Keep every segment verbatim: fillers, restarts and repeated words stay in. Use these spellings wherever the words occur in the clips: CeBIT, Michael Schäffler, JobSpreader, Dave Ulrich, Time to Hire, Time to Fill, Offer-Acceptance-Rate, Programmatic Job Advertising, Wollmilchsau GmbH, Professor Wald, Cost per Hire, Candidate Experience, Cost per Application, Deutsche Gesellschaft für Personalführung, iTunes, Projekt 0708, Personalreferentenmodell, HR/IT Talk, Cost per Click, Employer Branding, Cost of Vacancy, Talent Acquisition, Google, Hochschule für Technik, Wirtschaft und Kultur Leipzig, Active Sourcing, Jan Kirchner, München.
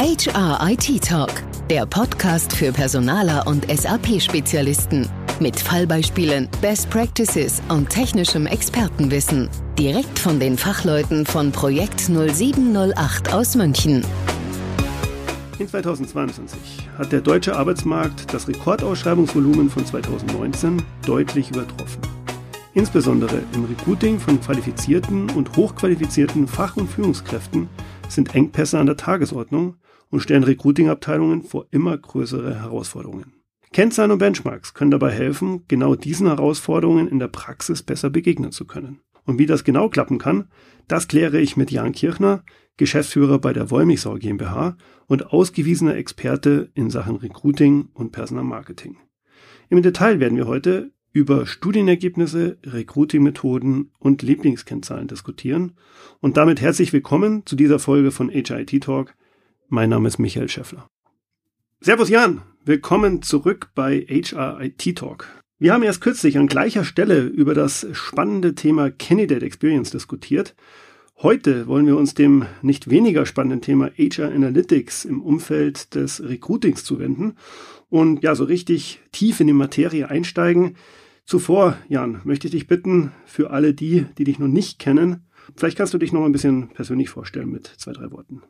H R I T Talk, der Podcast für Personaler und S A P-Spezialisten. Mit Fallbeispielen, Best Practices und technischem Expertenwissen. Direkt von den Fachleuten von Projekt null sieben null acht aus München. In zweitausendzweiundzwanzig hat der deutsche Arbeitsmarkt das Rekordausschreibungsvolumen von zweitausendneunzehn deutlich übertroffen. Insbesondere im Recruiting von qualifizierten und hochqualifizierten Fach- und Führungskräften sind Engpässe an der Tagesordnung und stellen Recruiting-Abteilungen vor immer größere Herausforderungen. Kennzahlen und Benchmarks können dabei helfen, genau diesen Herausforderungen in der Praxis besser begegnen zu können. Und wie das genau klappen kann, das kläre ich mit Jan Kirchner, Geschäftsführer bei der Wollmilchsau GmbH und ausgewiesener Experte in Sachen Recruiting und Personalmarketing. Im Detail werden wir heute über Studienergebnisse, Recruiting-Methoden und Lieblingskennzahlen diskutieren. Und damit herzlich willkommen zu dieser Folge von H R I T Talk. Mein Name ist Michael Schäffler. Servus Jan, willkommen zurück bei H R I T Talk. Wir haben erst kürzlich an gleicher Stelle über das spannende Thema Candidate Experience diskutiert. Heute wollen wir uns dem nicht weniger spannenden Thema H R Analytics im Umfeld des Recruitings zuwenden und ja so richtig tief in die Materie einsteigen. Zuvor, Jan, möchte ich dich bitten, für alle die, die dich noch nicht kennen, vielleicht kannst du dich noch mal ein bisschen persönlich vorstellen mit zwei, drei Worten.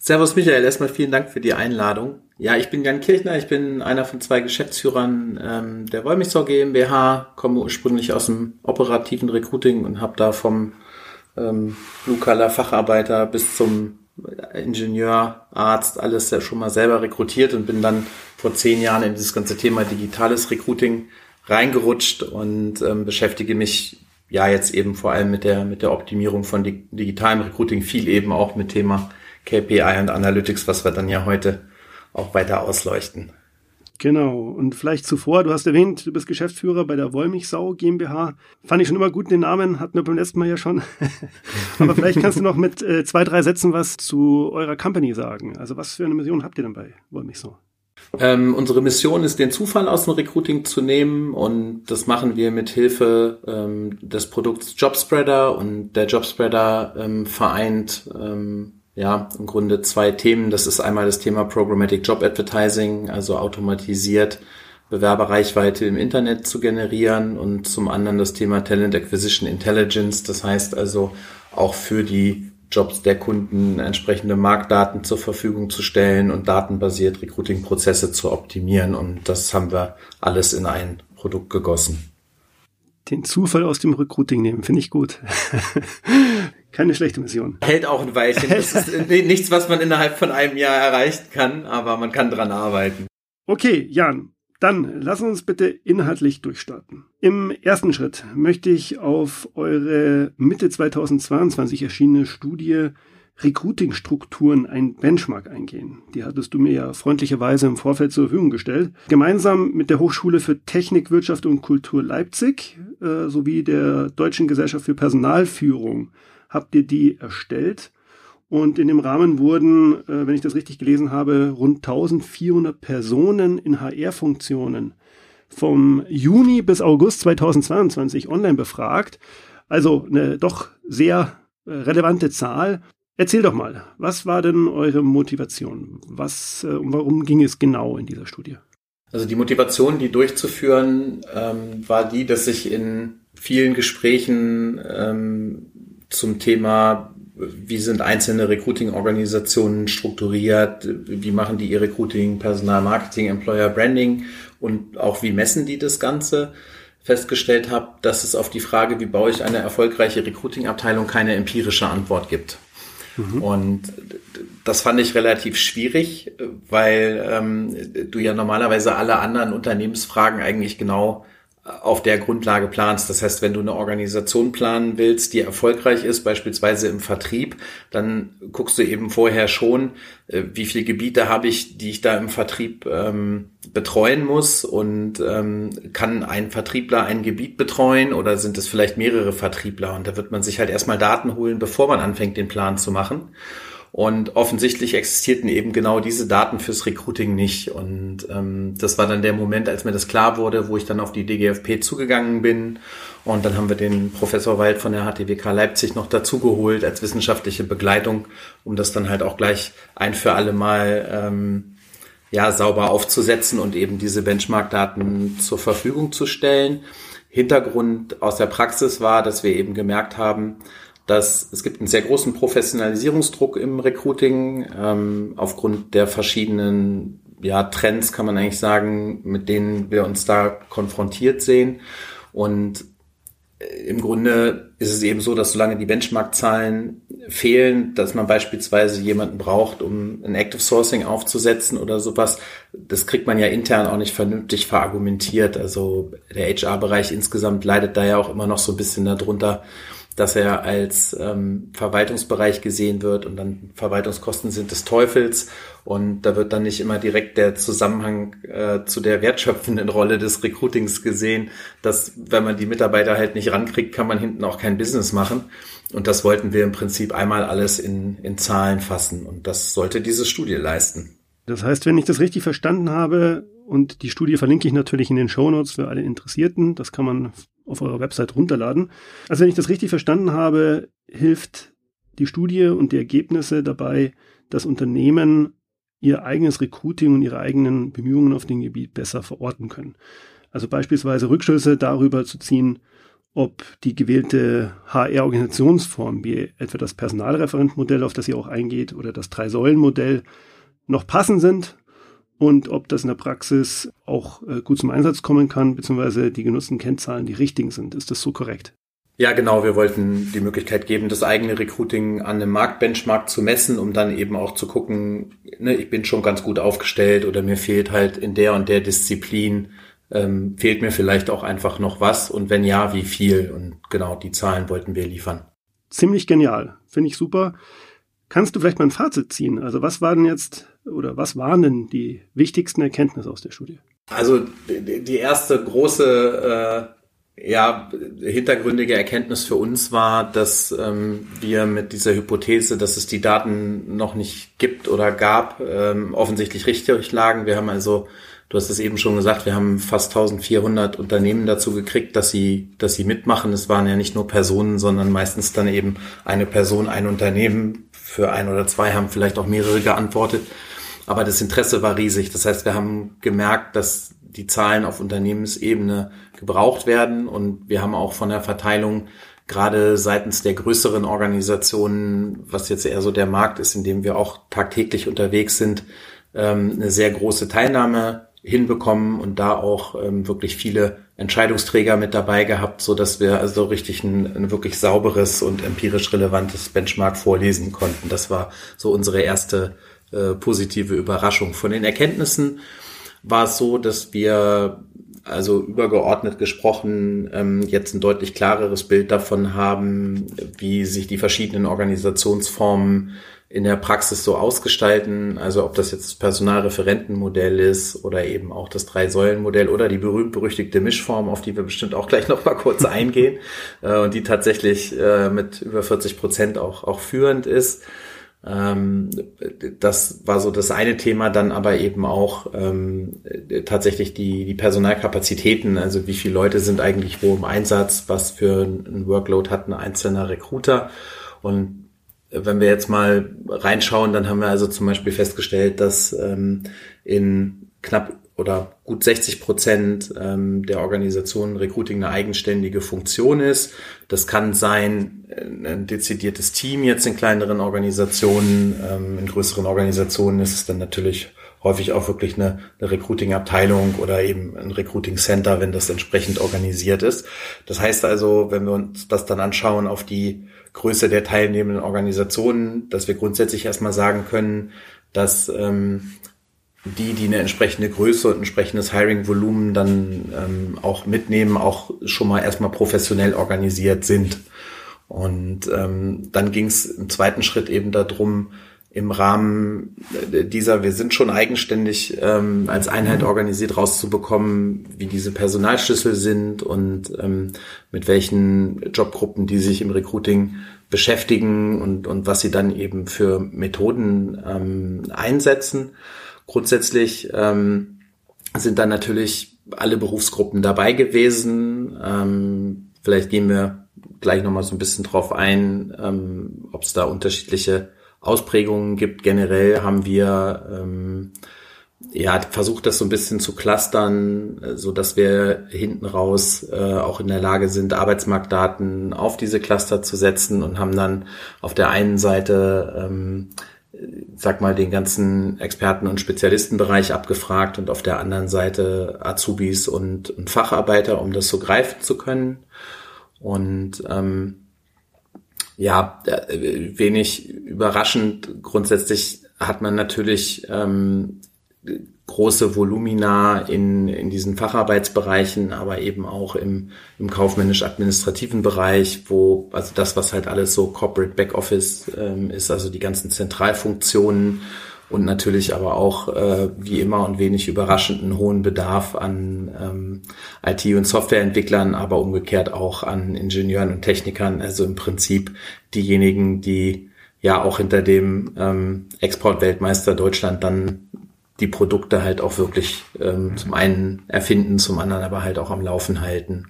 Servus Michael, erstmal vielen Dank für die Einladung. Ja, ich bin Jan Kirchner, ich bin einer von zwei Geschäftsführern ähm, der Wollmilchsau GmbH, komme ursprünglich aus dem operativen Recruiting und habe da vom ähm, Blue-Collar-Facharbeiter bis zum Ingenieur, Arzt, alles ja schon mal selber rekrutiert und bin dann vor zehn Jahren in dieses ganze Thema digitales Recruiting reingerutscht und ähm, beschäftige mich ja jetzt eben vor allem mit der mit der Optimierung von dig- digitalem Recruiting, viel eben auch mit Thema K P I und Analytics, was wir dann ja heute auch weiter ausleuchten. Genau. Und vielleicht zuvor, du hast erwähnt, du bist Geschäftsführer bei der Wollmilchsau GmbH. Fand ich schon immer gut den Namen, hatten wir beim letzten Mal ja schon. Aber vielleicht kannst du noch mit äh, zwei, drei Sätzen was zu eurer Company sagen. Also was für eine Mission habt ihr denn bei Wollmilchsau? Ähm, unsere Mission ist, den Zufall aus dem Recruiting zu nehmen, und das machen wir mit Hilfe ähm, des Produkts JobSpreader. Und der JobSpreader ähm, vereint ähm, Ja, im Grunde zwei Themen. Das ist einmal das Thema Programmatic Job Advertising, also automatisiert Bewerberreichweite im Internet zu generieren, und zum anderen das Thema Talent Acquisition Intelligence. Das heißt also auch für die Jobs der Kunden entsprechende Marktdaten zur Verfügung zu stellen und datenbasiert Recruiting-Prozesse zu optimieren. Und das haben wir alles in ein Produkt gegossen. Den Zufall aus dem Recruiting nehmen, finde ich gut. Keine schlechte Mission. Hält auch ein Weilchen. Das ist nichts, was man innerhalb von einem Jahr erreichen kann, aber man kann dran arbeiten. Okay, Jan, dann lass uns bitte inhaltlich durchstarten. Im ersten Schritt möchte ich auf eure Mitte zweitausendzweiundzwanzig erschienene Studie Recruiting-Strukturen ein Benchmark eingehen. Die hattest du mir ja freundlicherweise im Vorfeld zur Verfügung gestellt. Gemeinsam mit der Hochschule für Technik, Wirtschaft und Kultur Leipzig äh, sowie der Deutschen Gesellschaft für Personalführung habt ihr die erstellt. Und in dem Rahmen wurden, äh, wenn ich das richtig gelesen habe, rund eintausendvierhundert Personen in H R-Funktionen vom Juni bis August zweitausendzweiundzwanzig online befragt. Also eine doch sehr äh, relevante Zahl. Erzähl doch mal, was war denn eure Motivation? Was, warum ging es genau in dieser Studie? Also die Motivation, die durchzuführen, ähm, war die, dass ich in vielen Gesprächen ähm, zum Thema, wie sind einzelne Recruiting-Organisationen strukturiert, wie machen die ihr Recruiting, Personal Marketing, Employer Branding und auch wie messen die das Ganze, festgestellt habe, dass es auf die Frage, wie baue ich eine erfolgreiche Recruiting-Abteilung, keine empirische Antwort gibt. Und das fand ich relativ schwierig, weil ähm, du ja normalerweise alle anderen Unternehmensfragen eigentlich genau auf der Grundlage planst. Das heißt, wenn du eine Organisation planen willst, die erfolgreich ist, beispielsweise im Vertrieb, dann guckst du eben vorher schon, äh, wie viele Gebiete habe ich, die ich da im Vertrieb ähm, betreuen muss, und ähm, kann ein Vertriebler ein Gebiet betreuen oder sind es vielleicht mehrere Vertriebler? Und da wird man sich halt erstmal Daten holen, bevor man anfängt, den Plan zu machen. Und offensichtlich existierten eben genau diese Daten fürs Recruiting nicht. Und ähm, das war dann der Moment, als mir das klar wurde, wo ich dann auf die D G F P zugegangen bin. Und dann haben wir den Professor Wald von der H T W K Leipzig noch dazu geholt als wissenschaftliche Begleitung, um das dann halt auch gleich ein für alle Mal ähm, ja sauber aufzusetzen und eben diese Benchmark-Daten zur Verfügung zu stellen. Hintergrund aus der Praxis war, dass wir eben gemerkt haben, dass es gibt einen sehr großen Professionalisierungsdruck im Recruiting, ähm, aufgrund der verschiedenen ja, Trends, kann man eigentlich sagen, mit denen wir uns da konfrontiert sehen. Und im Grunde ist es eben so, dass solange die Benchmark-Zahlen fehlen, dass man beispielsweise jemanden braucht, um ein Active Sourcing aufzusetzen oder sowas, das kriegt man ja intern auch nicht vernünftig verargumentiert. Also der H R-Bereich insgesamt leidet da ja auch immer noch so ein bisschen darunter, dass er als ähm, Verwaltungsbereich gesehen wird und dann Verwaltungskosten sind des Teufels und da wird dann nicht immer direkt der Zusammenhang äh, zu der wertschöpfenden Rolle des Recruitings gesehen, dass wenn man die Mitarbeiter halt nicht rankriegt, kann man hinten auch kein Business machen und das wollten wir im Prinzip einmal alles in, in Zahlen fassen und das sollte diese Studie leisten. Das heißt, wenn ich das richtig verstanden habe und die Studie verlinke ich natürlich in den Shownotes für alle Interessierten, das kann man auf eurer Website runterladen. Also wenn ich das richtig verstanden habe, hilft die Studie und die Ergebnisse dabei, dass Unternehmen ihr eigenes Recruiting und ihre eigenen Bemühungen auf dem Gebiet besser verorten können. Also beispielsweise Rückschlüsse darüber zu ziehen, ob die gewählte H R-Organisationsform, wie etwa das Personalreferentmodell, auf das ihr auch eingeht, oder das Drei-Säulen-Modell, noch passend sind und ob das in der Praxis auch äh, gut zum Einsatz kommen kann, beziehungsweise die genutzten Kennzahlen die richtigen sind. Ist das so korrekt? Ja, genau. Wir wollten die Möglichkeit geben, das eigene Recruiting an einem Marktbenchmark zu messen, um dann eben auch zu gucken, ne, ich bin schon ganz gut aufgestellt oder mir fehlt halt in der und der Disziplin, ähm, fehlt mir vielleicht auch einfach noch was und wenn ja, wie viel? Und genau die Zahlen wollten wir liefern. Ziemlich genial. Finde ich super. Kannst du vielleicht mal ein Fazit ziehen? Also was war denn jetzt oder was waren denn die wichtigsten Erkenntnisse aus der Studie? Also die erste große, äh, ja, hintergründige Erkenntnis für uns war, dass ähm, wir mit dieser Hypothese, dass es die Daten noch nicht gibt oder gab, ähm, offensichtlich richtig lagen. Wir haben also, du hast es eben schon gesagt, wir haben fast eintausendvierhundert Unternehmen dazu gekriegt, dass sie, dass sie mitmachen. Es waren ja nicht nur Personen, sondern meistens dann eben eine Person, ein Unternehmen. Für ein oder zwei haben vielleicht auch mehrere geantwortet. Aber das Interesse war riesig. Das heißt, wir haben gemerkt, dass die Zahlen auf Unternehmensebene gebraucht werden. Und wir haben auch von der Verteilung gerade seitens der größeren Organisationen, was jetzt eher so der Markt ist, in dem wir auch tagtäglich unterwegs sind, eine sehr große Teilnahme hinbekommen und da auch wirklich viele Entscheidungsträger mit dabei gehabt, so dass wir also richtig ein, ein wirklich sauberes und empirisch relevantes Benchmark vorlesen konnten. Das war so unsere erste äh, positive Überraschung. Von den Erkenntnissen war es so, dass wir also übergeordnet gesprochen ähm, jetzt ein deutlich klareres Bild davon haben, wie sich die verschiedenen Organisationsformen in der Praxis so ausgestalten, also ob das jetzt das Personalreferentenmodell ist oder eben auch das Drei-Säulen-Modell oder die berühmt-berüchtigte Mischform, auf die wir bestimmt auch gleich noch mal kurz eingehen äh, und die tatsächlich äh, mit über vierzig Prozent auch, auch führend ist. Ähm, das war so das eine Thema, dann aber eben auch ähm, tatsächlich die, die Personalkapazitäten, also wie viele Leute sind eigentlich wo im Einsatz, was für ein Workload hat ein einzelner Recruiter und wenn wir jetzt mal reinschauen, dann haben wir also zum Beispiel festgestellt, dass ähm, in knapp oder gut sechzig Prozent ähm, der Organisationen Recruiting eine eigenständige Funktion ist. Das kann sein, ein dezidiertes Team jetzt in kleineren Organisationen, ähm, in größeren Organisationen ist es dann natürlich häufig auch wirklich eine, eine Recruiting-Abteilung oder eben ein Recruiting-Center, wenn das entsprechend organisiert ist. Das heißt also, wenn wir uns das dann anschauen auf die Größe der teilnehmenden Organisationen, dass wir grundsätzlich erstmal sagen können, dass ähm, die, die eine entsprechende Größe und entsprechendes Hiring-Volumen dann ähm, auch mitnehmen, auch schon mal erstmal professionell organisiert sind. Und ähm, dann ging es im zweiten Schritt eben darum, im Rahmen dieser, wir sind schon eigenständig ähm, als Einheit organisiert, rauszubekommen, wie diese Personalschlüssel sind und ähm, mit welchen Jobgruppen die sich im Recruiting beschäftigen und, und was sie dann eben für Methoden ähm, einsetzen. Grundsätzlich ähm, sind dann natürlich alle Berufsgruppen dabei gewesen. Ähm, vielleicht gehen wir gleich nochmal so ein bisschen drauf ein, ähm, ob es da unterschiedliche Ausprägungen gibt. Generell haben wir ähm, ja versucht, das so ein bisschen zu clustern, so dass wir hinten raus äh, auch in der Lage sind, Arbeitsmarktdaten auf diese Cluster zu setzen und haben dann auf der einen Seite ähm, sag mal den ganzen Experten- und Spezialistenbereich abgefragt und auf der anderen Seite Azubis und, und Facharbeiter, um das so greifen zu können. Und ähm, ja, wenig überraschend. Grundsätzlich hat man natürlich ähm, große Volumina in in diesen Facharbeitsbereichen, aber eben auch im im kaufmännisch-administrativen Bereich, wo also das, was halt alles so Corporate Backoffice ähm, ist, also die ganzen Zentralfunktionen und natürlich aber auch äh, wie immer und wenig überraschend einen hohen Bedarf an ähm, I T- und Softwareentwicklern, aber umgekehrt auch an Ingenieuren und Technikern, also im Prinzip diejenigen, die ja auch hinter dem ähm, Export-Weltmeister Deutschland dann die Produkte halt auch wirklich ähm, zum einen erfinden, zum anderen aber halt auch am Laufen halten.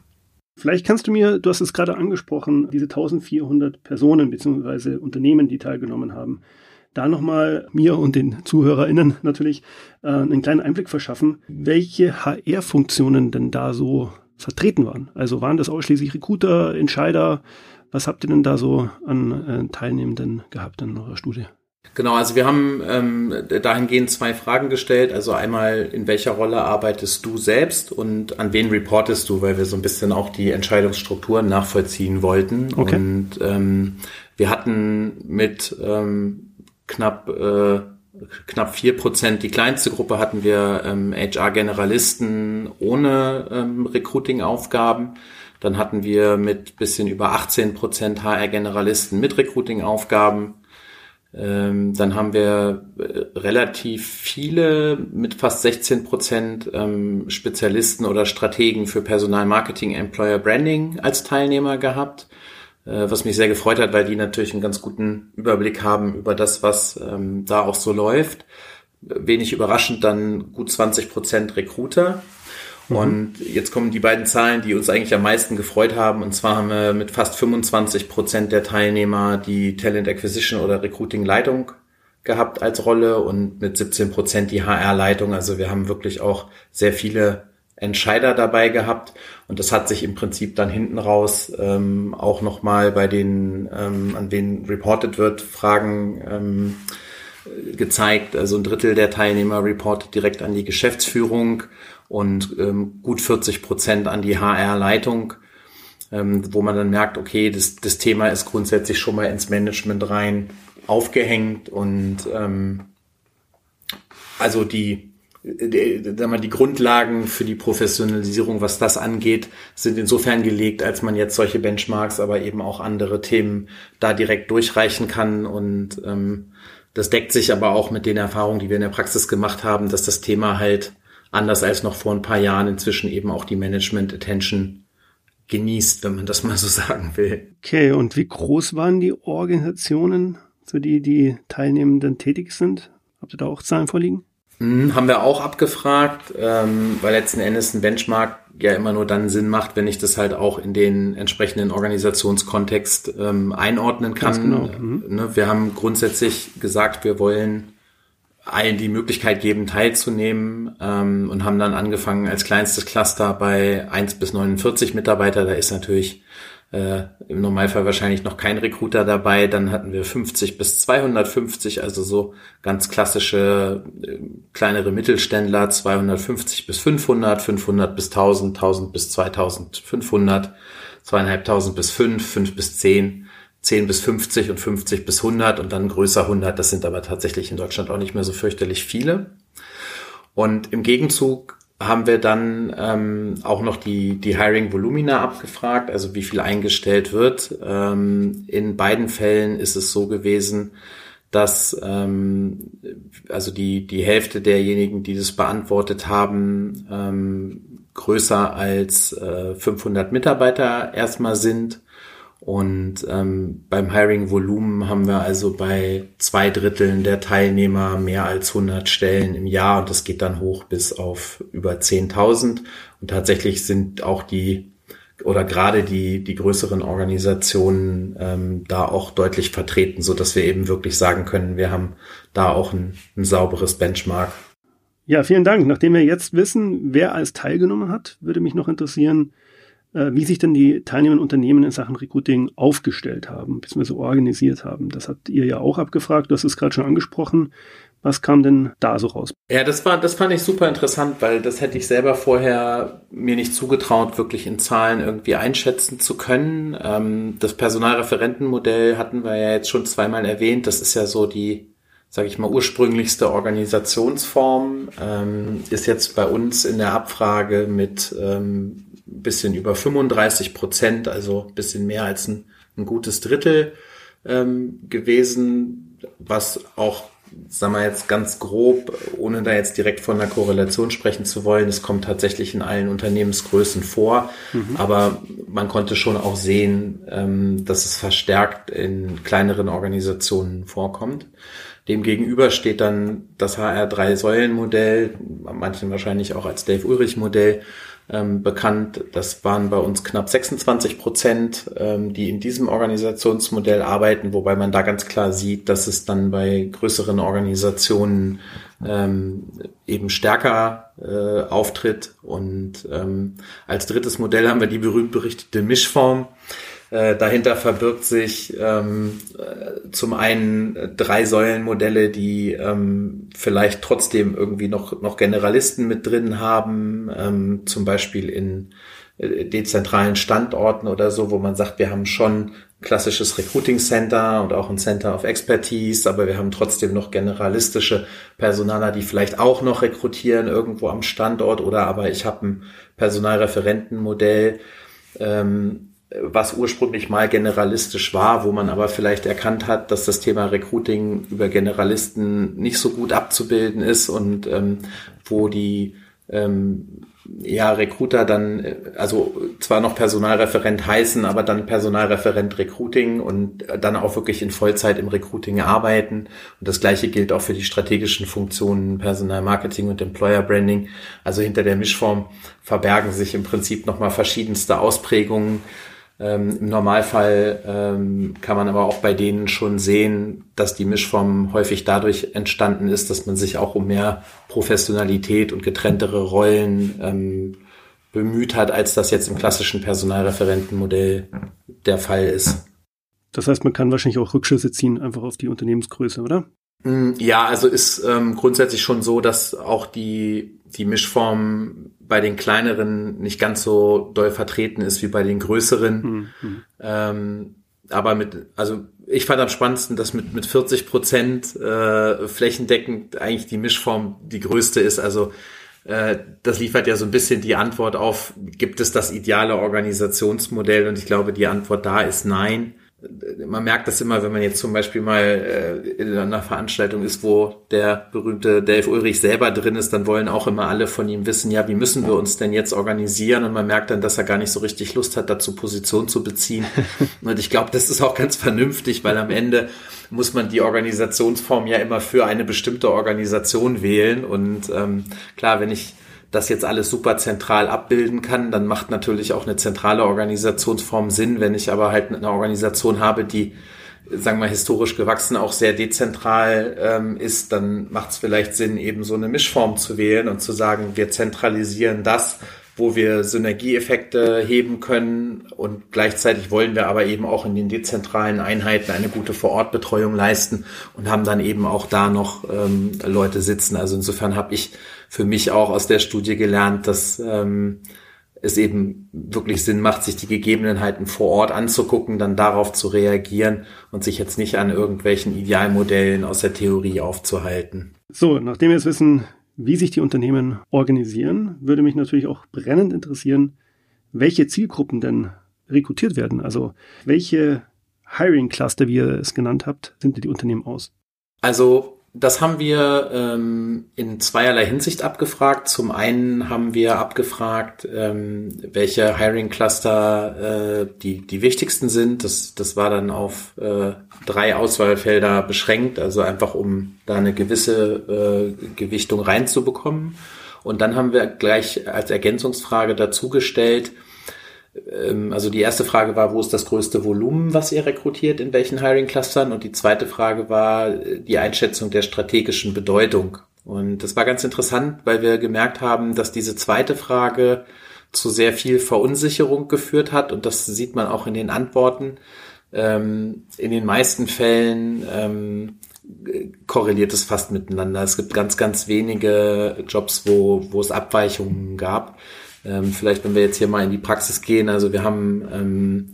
Vielleicht kannst du mir, du hast es gerade angesprochen, diese eintausendvierhundert Personen bzw. Unternehmen, die teilgenommen haben, da nochmal mir und den ZuhörerInnen natürlich äh, einen kleinen Einblick verschaffen, welche H R-Funktionen denn da so vertreten waren. Also waren das ausschließlich Recruiter, Entscheider? Was habt ihr denn da so an äh, Teilnehmenden gehabt in eurer Studie? Genau, also wir haben ähm, dahingehend zwei Fragen gestellt. Also einmal, in welcher Rolle arbeitest du selbst und an wen reportest du, weil wir so ein bisschen auch die Entscheidungsstrukturen nachvollziehen wollten. Okay. Und ähm, wir hatten mit ähm, Knapp äh, knapp vier Prozent. Die kleinste Gruppe hatten wir ähm, H R-Generalisten ohne ähm, Recruiting-Aufgaben. Dann hatten wir mit bisschen über achtzehn Prozent H R-Generalisten mit Recruiting-Aufgaben. Ähm, dann haben wir äh, relativ viele mit fast sechzehn Prozent ähm, Spezialisten oder Strategen für Personalmarketing, Employer Branding als Teilnehmer gehabt, was mich sehr gefreut hat, weil die natürlich einen ganz guten Überblick haben über das, was ähm, da auch so läuft. Wenig überraschend dann gut zwanzig Prozent Recruiter. Mhm. Und jetzt kommen die beiden Zahlen, die uns eigentlich am meisten gefreut haben. Und zwar haben wir mit fast fünfundzwanzig Prozent der Teilnehmer die Talent Acquisition oder Recruiting-Leitung gehabt als Rolle und mit siebzehn Prozent die H R-Leitung. Also wir haben wirklich auch sehr viele Entscheider dabei gehabt und das hat sich im Prinzip dann hinten raus ähm, auch nochmal bei den, ähm, an wen reported wird, Fragen ähm, gezeigt. Also ein Drittel der Teilnehmer reportet direkt an die Geschäftsführung und ähm, gut vierzig Prozent an die H R-Leitung, ähm, wo man dann merkt, okay, das, das Thema ist grundsätzlich schon mal ins Management rein aufgehängt und ähm, also die die Grundlagen für die Professionalisierung, was das angeht, sind insofern gelegt, als man jetzt solche Benchmarks, aber eben auch andere Themen da direkt durchreichen kann. Und ähm, das deckt sich aber auch mit den Erfahrungen, die wir in der Praxis gemacht haben, dass das Thema halt anders als noch vor ein paar Jahren inzwischen eben auch die Management-Attention genießt, wenn man das mal so sagen will. Okay, und wie groß waren die Organisationen, für die die Teilnehmenden tätig sind? Habt ihr da auch Zahlen vorliegen? Haben wir auch abgefragt, ähm, weil letzten Endes ein Benchmark ja immer nur dann Sinn macht, wenn ich das halt auch in den entsprechenden Organisationskontext ähm, einordnen kann. Ganz genau. Mhm. Ne, wir haben grundsätzlich gesagt, wir wollen allen die Möglichkeit geben, teilzunehmen ähm, und haben dann angefangen als kleinstes Cluster bei eins bis neunundvierzig Mitarbeiter. Da ist natürlich äh, im Normalfall wahrscheinlich noch kein Recruiter dabei. Dann hatten wir fünfzig bis zweihundertfünfzig, also so ganz klassische äh, kleinere Mittelständler, zweihundertfünfzig bis fünfhundert, fünfhundert bis tausend, tausend bis zweitausendfünfhundert, zweitausendfünfhundert bis fünf, fünf bis zehn, zehn bis fünfzig und fünfzig bis hundert und dann größer hundert. Das sind aber tatsächlich in Deutschland auch nicht mehr so fürchterlich viele. Und im Gegenzug haben wir dann ähm, auch noch die, die Hiring-Volumina abgefragt, also wie viel eingestellt wird. Ähm, in beiden Fällen ist es so gewesen, dass ähm, also die die Hälfte derjenigen, die das beantwortet haben, ähm, größer als äh, fünfhundert Mitarbeiter erstmal sind. Und ähm, beim Hiring-Volumen haben wir also bei zwei Dritteln der Teilnehmer mehr als hundert Stellen im Jahr. Und das geht dann hoch bis auf über zehntausend. Und tatsächlich sind auch die oder gerade die die größeren Organisationen ähm, da auch deutlich vertreten, so dass wir eben wirklich sagen können, wir haben da auch ein, ein sauberes Benchmark. Ja, vielen Dank. Nachdem wir jetzt wissen, wer alles teilgenommen hat, würde mich noch interessieren, wie sich denn die teilnehmenden Unternehmen in Sachen Recruiting aufgestellt haben, bzw. organisiert haben. Das habt ihr ja auch abgefragt, du hast es gerade schon angesprochen. Was kam denn da so raus? Ja, das war, das fand ich super interessant, weil das hätte ich selber vorher mir nicht zugetraut, wirklich in Zahlen irgendwie einschätzen zu können. Das Personalreferentenmodell hatten wir ja jetzt schon zweimal erwähnt. Das ist ja so die, sage ich mal, ursprünglichste Organisationsform. Ist jetzt bei uns in der Abfrage mit bisschen über fünfunddreißig Prozent, also ein bisschen mehr als ein, ein gutes Drittel ähm, gewesen, was auch, sagen wir jetzt ganz grob, ohne da jetzt direkt von einer Korrelation sprechen zu wollen, es kommt tatsächlich in allen Unternehmensgrößen vor, mhm. aber man konnte schon auch sehen, ähm, dass es verstärkt in kleineren Organisationen vorkommt. Demgegenüber steht dann das H R drei Säulen Modell, manchen wahrscheinlich auch als Dave Ulrich Modell, bekannt. Das waren bei uns knapp sechsundzwanzig Prozent, die in diesem Organisationsmodell arbeiten, wobei man da ganz klar sieht, dass es dann bei größeren Organisationen eben stärker auftritt. Und als drittes Modell haben wir die berühmt berichtete Mischform. Dahinter verbirgt sich ähm, zum einen drei Säulenmodelle, die ähm, vielleicht trotzdem irgendwie noch noch Generalisten mit drin haben, ähm, zum Beispiel in dezentralen Standorten oder so, wo man sagt, wir haben schon klassisches Recruiting Center und auch ein Center of Expertise, aber wir haben trotzdem noch generalistische Personaler, die vielleicht auch noch rekrutieren irgendwo am Standort, oder aber ich habe ein Personalreferentenmodell, ähm, was ursprünglich mal generalistisch war, wo man aber vielleicht erkannt hat, dass das Thema Recruiting über Generalisten nicht so gut abzubilden ist und ähm, wo die ähm, ja Recruiter dann, also zwar noch Personalreferent heißen, aber dann Personalreferent Recruiting und dann auch wirklich in Vollzeit im Recruiting arbeiten. Und das Gleiche gilt auch für die strategischen Funktionen Personalmarketing und Employer Branding. Also hinter der Mischform verbergen sich im Prinzip nochmal verschiedenste Ausprägungen. Ähm, im Normalfall ähm, kann man aber auch bei denen schon sehen, dass die Mischform häufig dadurch entstanden ist, dass man sich auch um mehr Professionalität und getrenntere Rollen ähm, bemüht hat, als das jetzt im klassischen Personalreferentenmodell der Fall ist. Das heißt, man kann wahrscheinlich auch Rückschlüsse ziehen, einfach auf die Unternehmensgröße, oder? Ja, also ist ähm, grundsätzlich schon so, dass auch die, die Mischform bei den kleineren nicht ganz so doll vertreten ist wie bei den größeren. Mhm. Ähm, aber mit, also ich fand am spannendsten, dass mit, mit vierzig Prozent äh, flächendeckend eigentlich die Mischform die größte ist. Also äh, das liefert ja so ein bisschen die Antwort auf, gibt es das ideale Organisationsmodell? Und ich glaube, die Antwort da ist nein. Man merkt das immer, wenn man jetzt zum Beispiel mal in einer Veranstaltung ist, wo der berühmte Dave Ulrich selber drin ist, dann wollen auch immer alle von ihm wissen, ja, wie müssen wir uns denn jetzt organisieren? Und man merkt dann, dass er gar nicht so richtig Lust hat, dazu Position zu beziehen. Und ich glaube, das ist auch ganz vernünftig, weil am Ende muss man die Organisationsform ja immer für eine bestimmte Organisation wählen. Und ähm, klar, wenn ich das jetzt alles super zentral abbilden kann, dann macht natürlich auch eine zentrale Organisationsform Sinn. Wenn ich aber halt eine Organisation habe, die, sagen wir mal, historisch gewachsen auch sehr dezentral ähm, ist, dann macht es vielleicht Sinn, eben so eine Mischform zu wählen und zu sagen, wir zentralisieren das, wo wir Synergieeffekte heben können, und gleichzeitig wollen wir aber eben auch in den dezentralen Einheiten eine gute Vorortbetreuung leisten und haben dann eben auch da noch ähm, Leute sitzen. Also insofern habe ich für mich auch aus der Studie gelernt, dass ähm, es eben wirklich Sinn macht, sich die Gegebenheiten vor Ort anzugucken, dann darauf zu reagieren und sich jetzt nicht an irgendwelchen Idealmodellen aus der Theorie aufzuhalten. So, nachdem wir jetzt wissen, wie sich die Unternehmen organisieren, würde mich natürlich auch brennend interessieren, welche Zielgruppen denn rekrutiert werden. Also welche Hiring Cluster, wie ihr es genannt habt, sind die Unternehmen aus? Also das haben wir ähm, in zweierlei Hinsicht abgefragt. Zum einen haben wir abgefragt, ähm, welche Hiring-Cluster äh, die die wichtigsten sind. Das das war dann auf äh, drei Auswahlfelder beschränkt, also einfach um da eine gewisse äh, Gewichtung reinzubekommen. Und dann haben wir gleich als Ergänzungsfrage dazu gestellt, also die erste Frage war, wo ist das größte Volumen, was ihr rekrutiert, in welchen Hiring-Clustern? Und die zweite Frage war die Einschätzung der strategischen Bedeutung. Und das war ganz interessant, weil wir gemerkt haben, dass diese zweite Frage zu sehr viel Verunsicherung geführt hat. Und das sieht man auch in den Antworten. In den meisten Fällen korreliert es fast miteinander. Es gibt ganz, ganz wenige Jobs, wo, wo es Abweichungen gab. Ähm, vielleicht, wenn wir jetzt hier mal in die Praxis gehen, also wir haben ähm,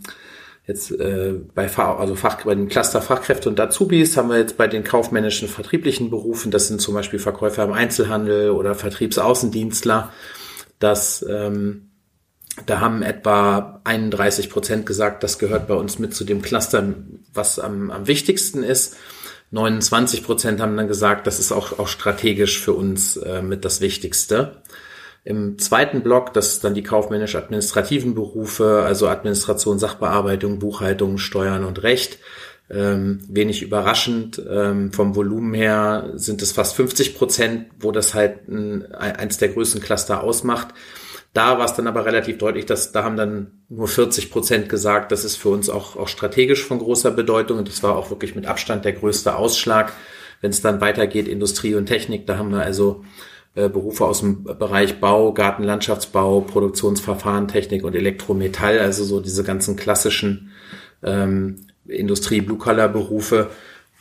jetzt äh, bei, Fach, also Fach, bei dem Cluster Fachkräfte und Azubis haben wir jetzt bei den kaufmännischen vertrieblichen Berufen, das sind zum Beispiel Verkäufer im Einzelhandel oder Vertriebsaußendienstler, dass ähm, da haben etwa einunddreißig Prozent gesagt, das gehört bei uns mit zu dem Cluster, was am, am wichtigsten ist. neunundzwanzig Prozent haben dann gesagt, das ist auch, auch strategisch für uns äh, mit das Wichtigste. Im zweiten Block, das ist dann die kaufmännisch-administrativen Berufe, also Administration, Sachbearbeitung, Buchhaltung, Steuern und Recht. Ähm, wenig überraschend, ähm, vom Volumen her sind es fast fünfzig Prozent, wo das halt ein, eins der größten Cluster ausmacht. Da war es dann aber relativ deutlich, dass da haben dann nur vierzig Prozent gesagt, das ist für uns auch, auch strategisch von großer Bedeutung, und das war auch wirklich mit Abstand der größte Ausschlag. Wenn es dann weitergeht, Industrie und Technik, da haben wir also Berufe aus dem Bereich Bau, Garten, Landschaftsbau, Produktionsverfahren, Technik und Elektrometall, also so diese ganzen klassischen ähm, Industrie-Blue-Collar-Berufe.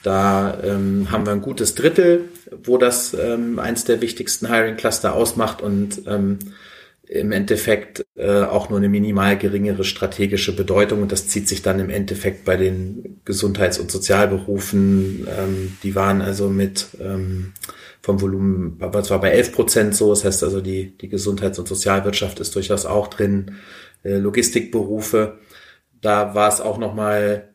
Da ähm, haben wir ein gutes Drittel, wo das ähm, eins der wichtigsten Hiring-Cluster ausmacht und ähm, im Endeffekt äh, auch nur eine minimal geringere strategische Bedeutung. Und das zieht sich dann im Endeffekt bei den Gesundheits- und Sozialberufen. Ähm, die waren also mit... Ähm, vom Volumen, aber zwar bei elf Prozent so, das heißt also die die Gesundheits- und Sozialwirtschaft ist durchaus auch drin, Logistikberufe, da war es auch nochmal,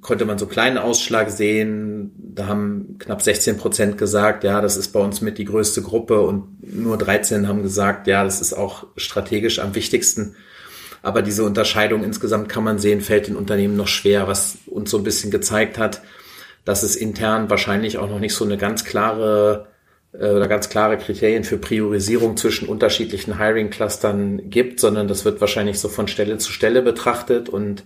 konnte man so einen kleinen Ausschlag sehen, da haben knapp sechzehn Prozent gesagt, ja, das ist bei uns mit die größte Gruppe, und nur dreizehn haben gesagt, ja, das ist auch strategisch am wichtigsten. Aber diese Unterscheidung insgesamt, kann man sehen, fällt den Unternehmen noch schwer, was uns so ein bisschen gezeigt hat, dass es intern wahrscheinlich auch noch nicht so eine ganz klare oder ganz klare Kriterien für Priorisierung zwischen unterschiedlichen Hiring-Clustern gibt, sondern das wird wahrscheinlich so von Stelle zu Stelle betrachtet. Und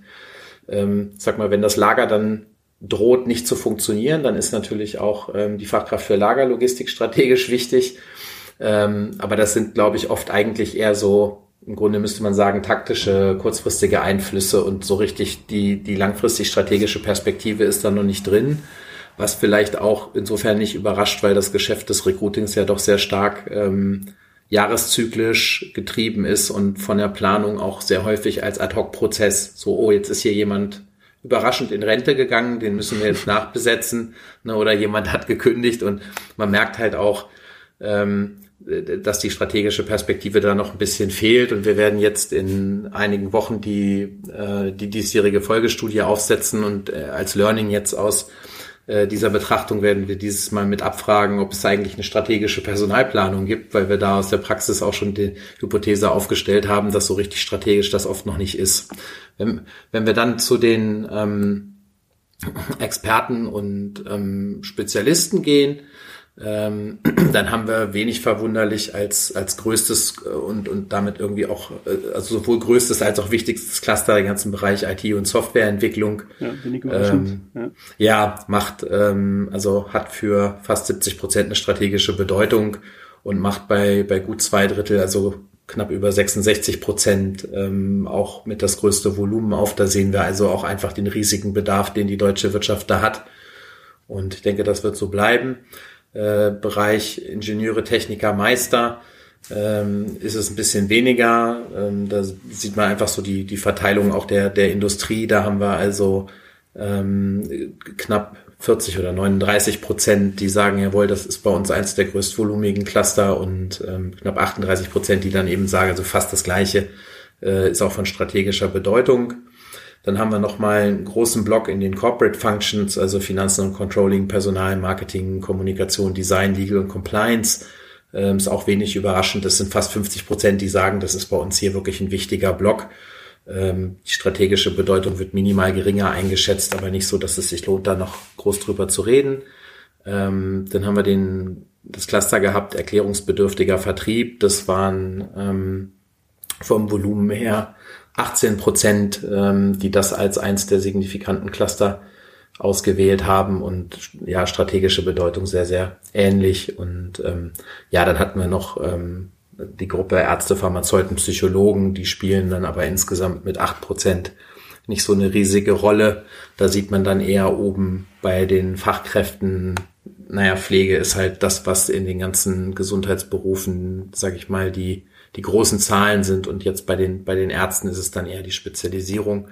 ähm, sag mal, wenn das Lager dann droht, nicht zu funktionieren, dann ist natürlich auch ähm, die Fachkraft für Lagerlogistik strategisch wichtig. Ähm, aber das sind, glaube ich, oft eigentlich eher so, im Grunde müsste man sagen, taktische, kurzfristige Einflüsse, und so richtig die, die langfristig strategische Perspektive ist da noch nicht drin. Was vielleicht auch insofern nicht überrascht, weil das Geschäft des Recruitings ja doch sehr stark ähm, jahreszyklisch getrieben ist und von der Planung auch sehr häufig als Ad-Hoc-Prozess. So, oh, jetzt ist hier jemand überraschend in Rente gegangen, den müssen wir jetzt nachbesetzen, ne, oder jemand hat gekündigt, und man merkt halt auch, ähm, dass die strategische Perspektive da noch ein bisschen fehlt, und wir werden jetzt in einigen Wochen die, äh, die diesjährige Folgestudie aufsetzen, und äh, als Learning jetzt aus dieser Betrachtung werden wir dieses Mal mit abfragen, ob es eigentlich eine strategische Personalplanung gibt, weil wir da aus der Praxis auch schon die Hypothese aufgestellt haben, dass so richtig strategisch das oft noch nicht ist. Wenn, wenn wir dann zu den ähm, Experten und ähm, Spezialisten gehen, ähm, dann haben wir wenig verwunderlich als als größtes und und damit irgendwie auch, also sowohl größtes als auch wichtigstes Cluster, den ganzen Bereich I T und Softwareentwicklung. Ja, wenig überraschend. Ähm, ja. ja, macht, ähm, also hat für fast siebzig Prozent eine strategische Bedeutung und macht bei bei gut zwei Drittel, also knapp über sechsundsechzig Prozent, ähm, auch mit das größte Volumen auf. Da sehen wir also auch einfach den riesigen Bedarf, den die deutsche Wirtschaft da hat. Und ich denke, das wird so bleiben. Äh, Bereich Ingenieure, Techniker, Meister ähm, ist es ein bisschen weniger. Ähm, da sieht man einfach so die, die Verteilung auch der, der Industrie. Da haben wir also ähm, knapp vierzig oder neununddreißig Prozent, die sagen, jawohl, das ist bei uns eins der größtvolumigen Cluster, und ähm, knapp achtunddreißig Prozent, die dann eben sagen, also fast das Gleiche, äh, ist auch von strategischer Bedeutung. Dann haben wir nochmal einen großen Block in den Corporate Functions, also Finanzen und Controlling, Personal, Marketing, Kommunikation, Design, Legal und Compliance. Ähm, ist auch wenig überraschend. Das sind fast fünfzig Prozent, die sagen, das ist bei uns hier wirklich ein wichtiger Block. Ähm, die strategische Bedeutung wird minimal geringer eingeschätzt, aber nicht so, dass es sich lohnt, da noch groß drüber zu reden. Ähm, dann haben wir den, das Cluster gehabt, erklärungsbedürftiger Vertrieb. Das waren ähm, vom Volumen her achtzehn Prozent, ähm, die das als eins der signifikanten Cluster ausgewählt haben, und ja, strategische Bedeutung sehr, sehr ähnlich. Und ähm, ja, dann hatten wir noch ähm, die Gruppe Ärzte, Pharmazeuten, Psychologen, die spielen dann aber insgesamt mit acht Prozent nicht so eine riesige Rolle. Da sieht man dann eher oben bei den Fachkräften, naja, Pflege ist halt das, was in den ganzen Gesundheitsberufen, sag ich mal, die die großen Zahlen sind, und jetzt bei den bei den Ärzten ist es dann eher die Spezialisierung.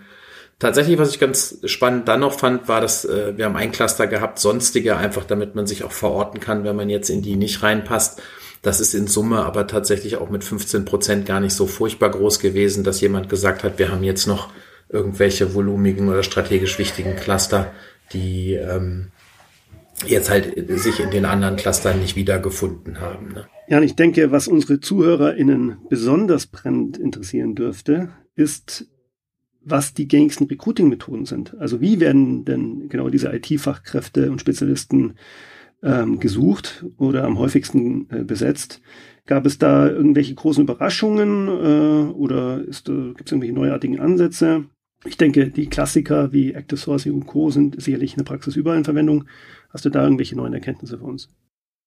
Tatsächlich, was ich ganz spannend dann noch fand, war, dass äh, wir haben ein Cluster gehabt, Sonstige, einfach damit man sich auch verorten kann, wenn man jetzt in die nicht reinpasst. Das ist in Summe aber tatsächlich auch mit fünfzehn Prozent gar nicht so furchtbar groß gewesen, dass jemand gesagt hat, wir haben jetzt noch irgendwelche volumigen oder strategisch wichtigen Cluster, die ähm, jetzt halt sich in den anderen Clustern nicht wiedergefunden haben. Ne? Ja, und ich denke, was unsere ZuhörerInnen besonders brennend interessieren dürfte, ist, was die gängigsten Recruiting-Methoden sind. Also wie werden denn genau diese I T-Fachkräfte und Spezialisten ähm, gesucht oder am häufigsten äh, besetzt? Gab es da irgendwelche großen Überraschungen äh, oder ist, äh, gibt es irgendwelche neuartigen Ansätze? Ich denke, die Klassiker wie Active Sourcing und Co. sind sicherlich in der Praxis überall in Verwendung. Hast du da irgendwelche neuen Erkenntnisse für uns?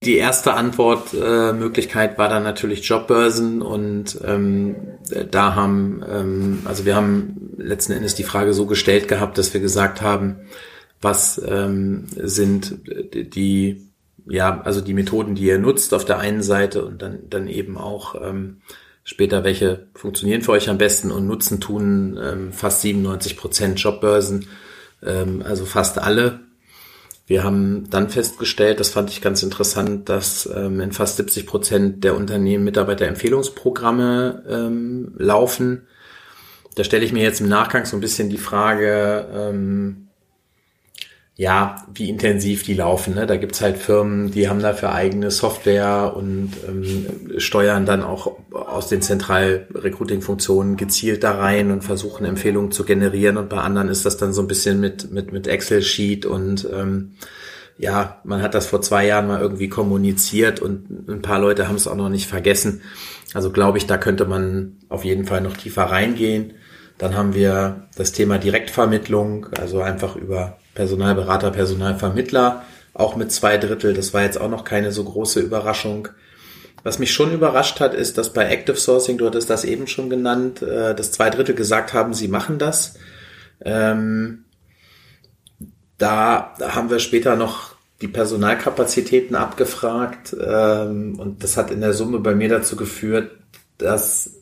Die erste Antwortmöglichkeit äh, war dann natürlich Jobbörsen, und ähm, da haben, ähm, also wir haben letzten Endes die Frage so gestellt gehabt, dass wir gesagt haben, was ähm, sind die, ja, also die Methoden, die ihr nutzt auf der einen Seite, und dann, dann eben auch ähm, später, welche funktionieren für euch am besten, und nutzen tun ähm, fast siebenundneunzig Prozent Jobbörsen, ähm, also fast alle. Wir haben dann festgestellt, das fand ich ganz interessant, dass ähm, in fast siebzig Prozent der Unternehmen Mitarbeiterempfehlungsprogramme ähm, laufen. Da stelle ich mir jetzt im Nachgang so ein bisschen die Frage, ähm, ja, wie intensiv die laufen. Ne? Da gibt's halt Firmen, die haben dafür eigene Software und ähm, steuern dann auch aus den Zentral-Recruiting-Funktionen gezielt da rein und versuchen, Empfehlungen zu generieren. Und bei anderen ist das dann so ein bisschen mit mit mit Excel-Sheet. Und ähm, ja, man hat das vor zwei Jahren mal irgendwie kommuniziert, und ein paar Leute haben es auch noch nicht vergessen. Also glaube ich, da könnte man auf jeden Fall noch tiefer reingehen. Dann haben wir das Thema Direktvermittlung, also einfach über Personalberater, Personalvermittler, auch mit zwei Drittel. Das war jetzt auch noch keine so große Überraschung. Was mich schon überrascht hat, ist, dass bei Active Sourcing, du hattest das eben schon genannt, dass zwei Drittel gesagt haben, sie machen das. Da haben wir später noch die Personalkapazitäten abgefragt, und das hat in der Summe bei mir dazu geführt, dass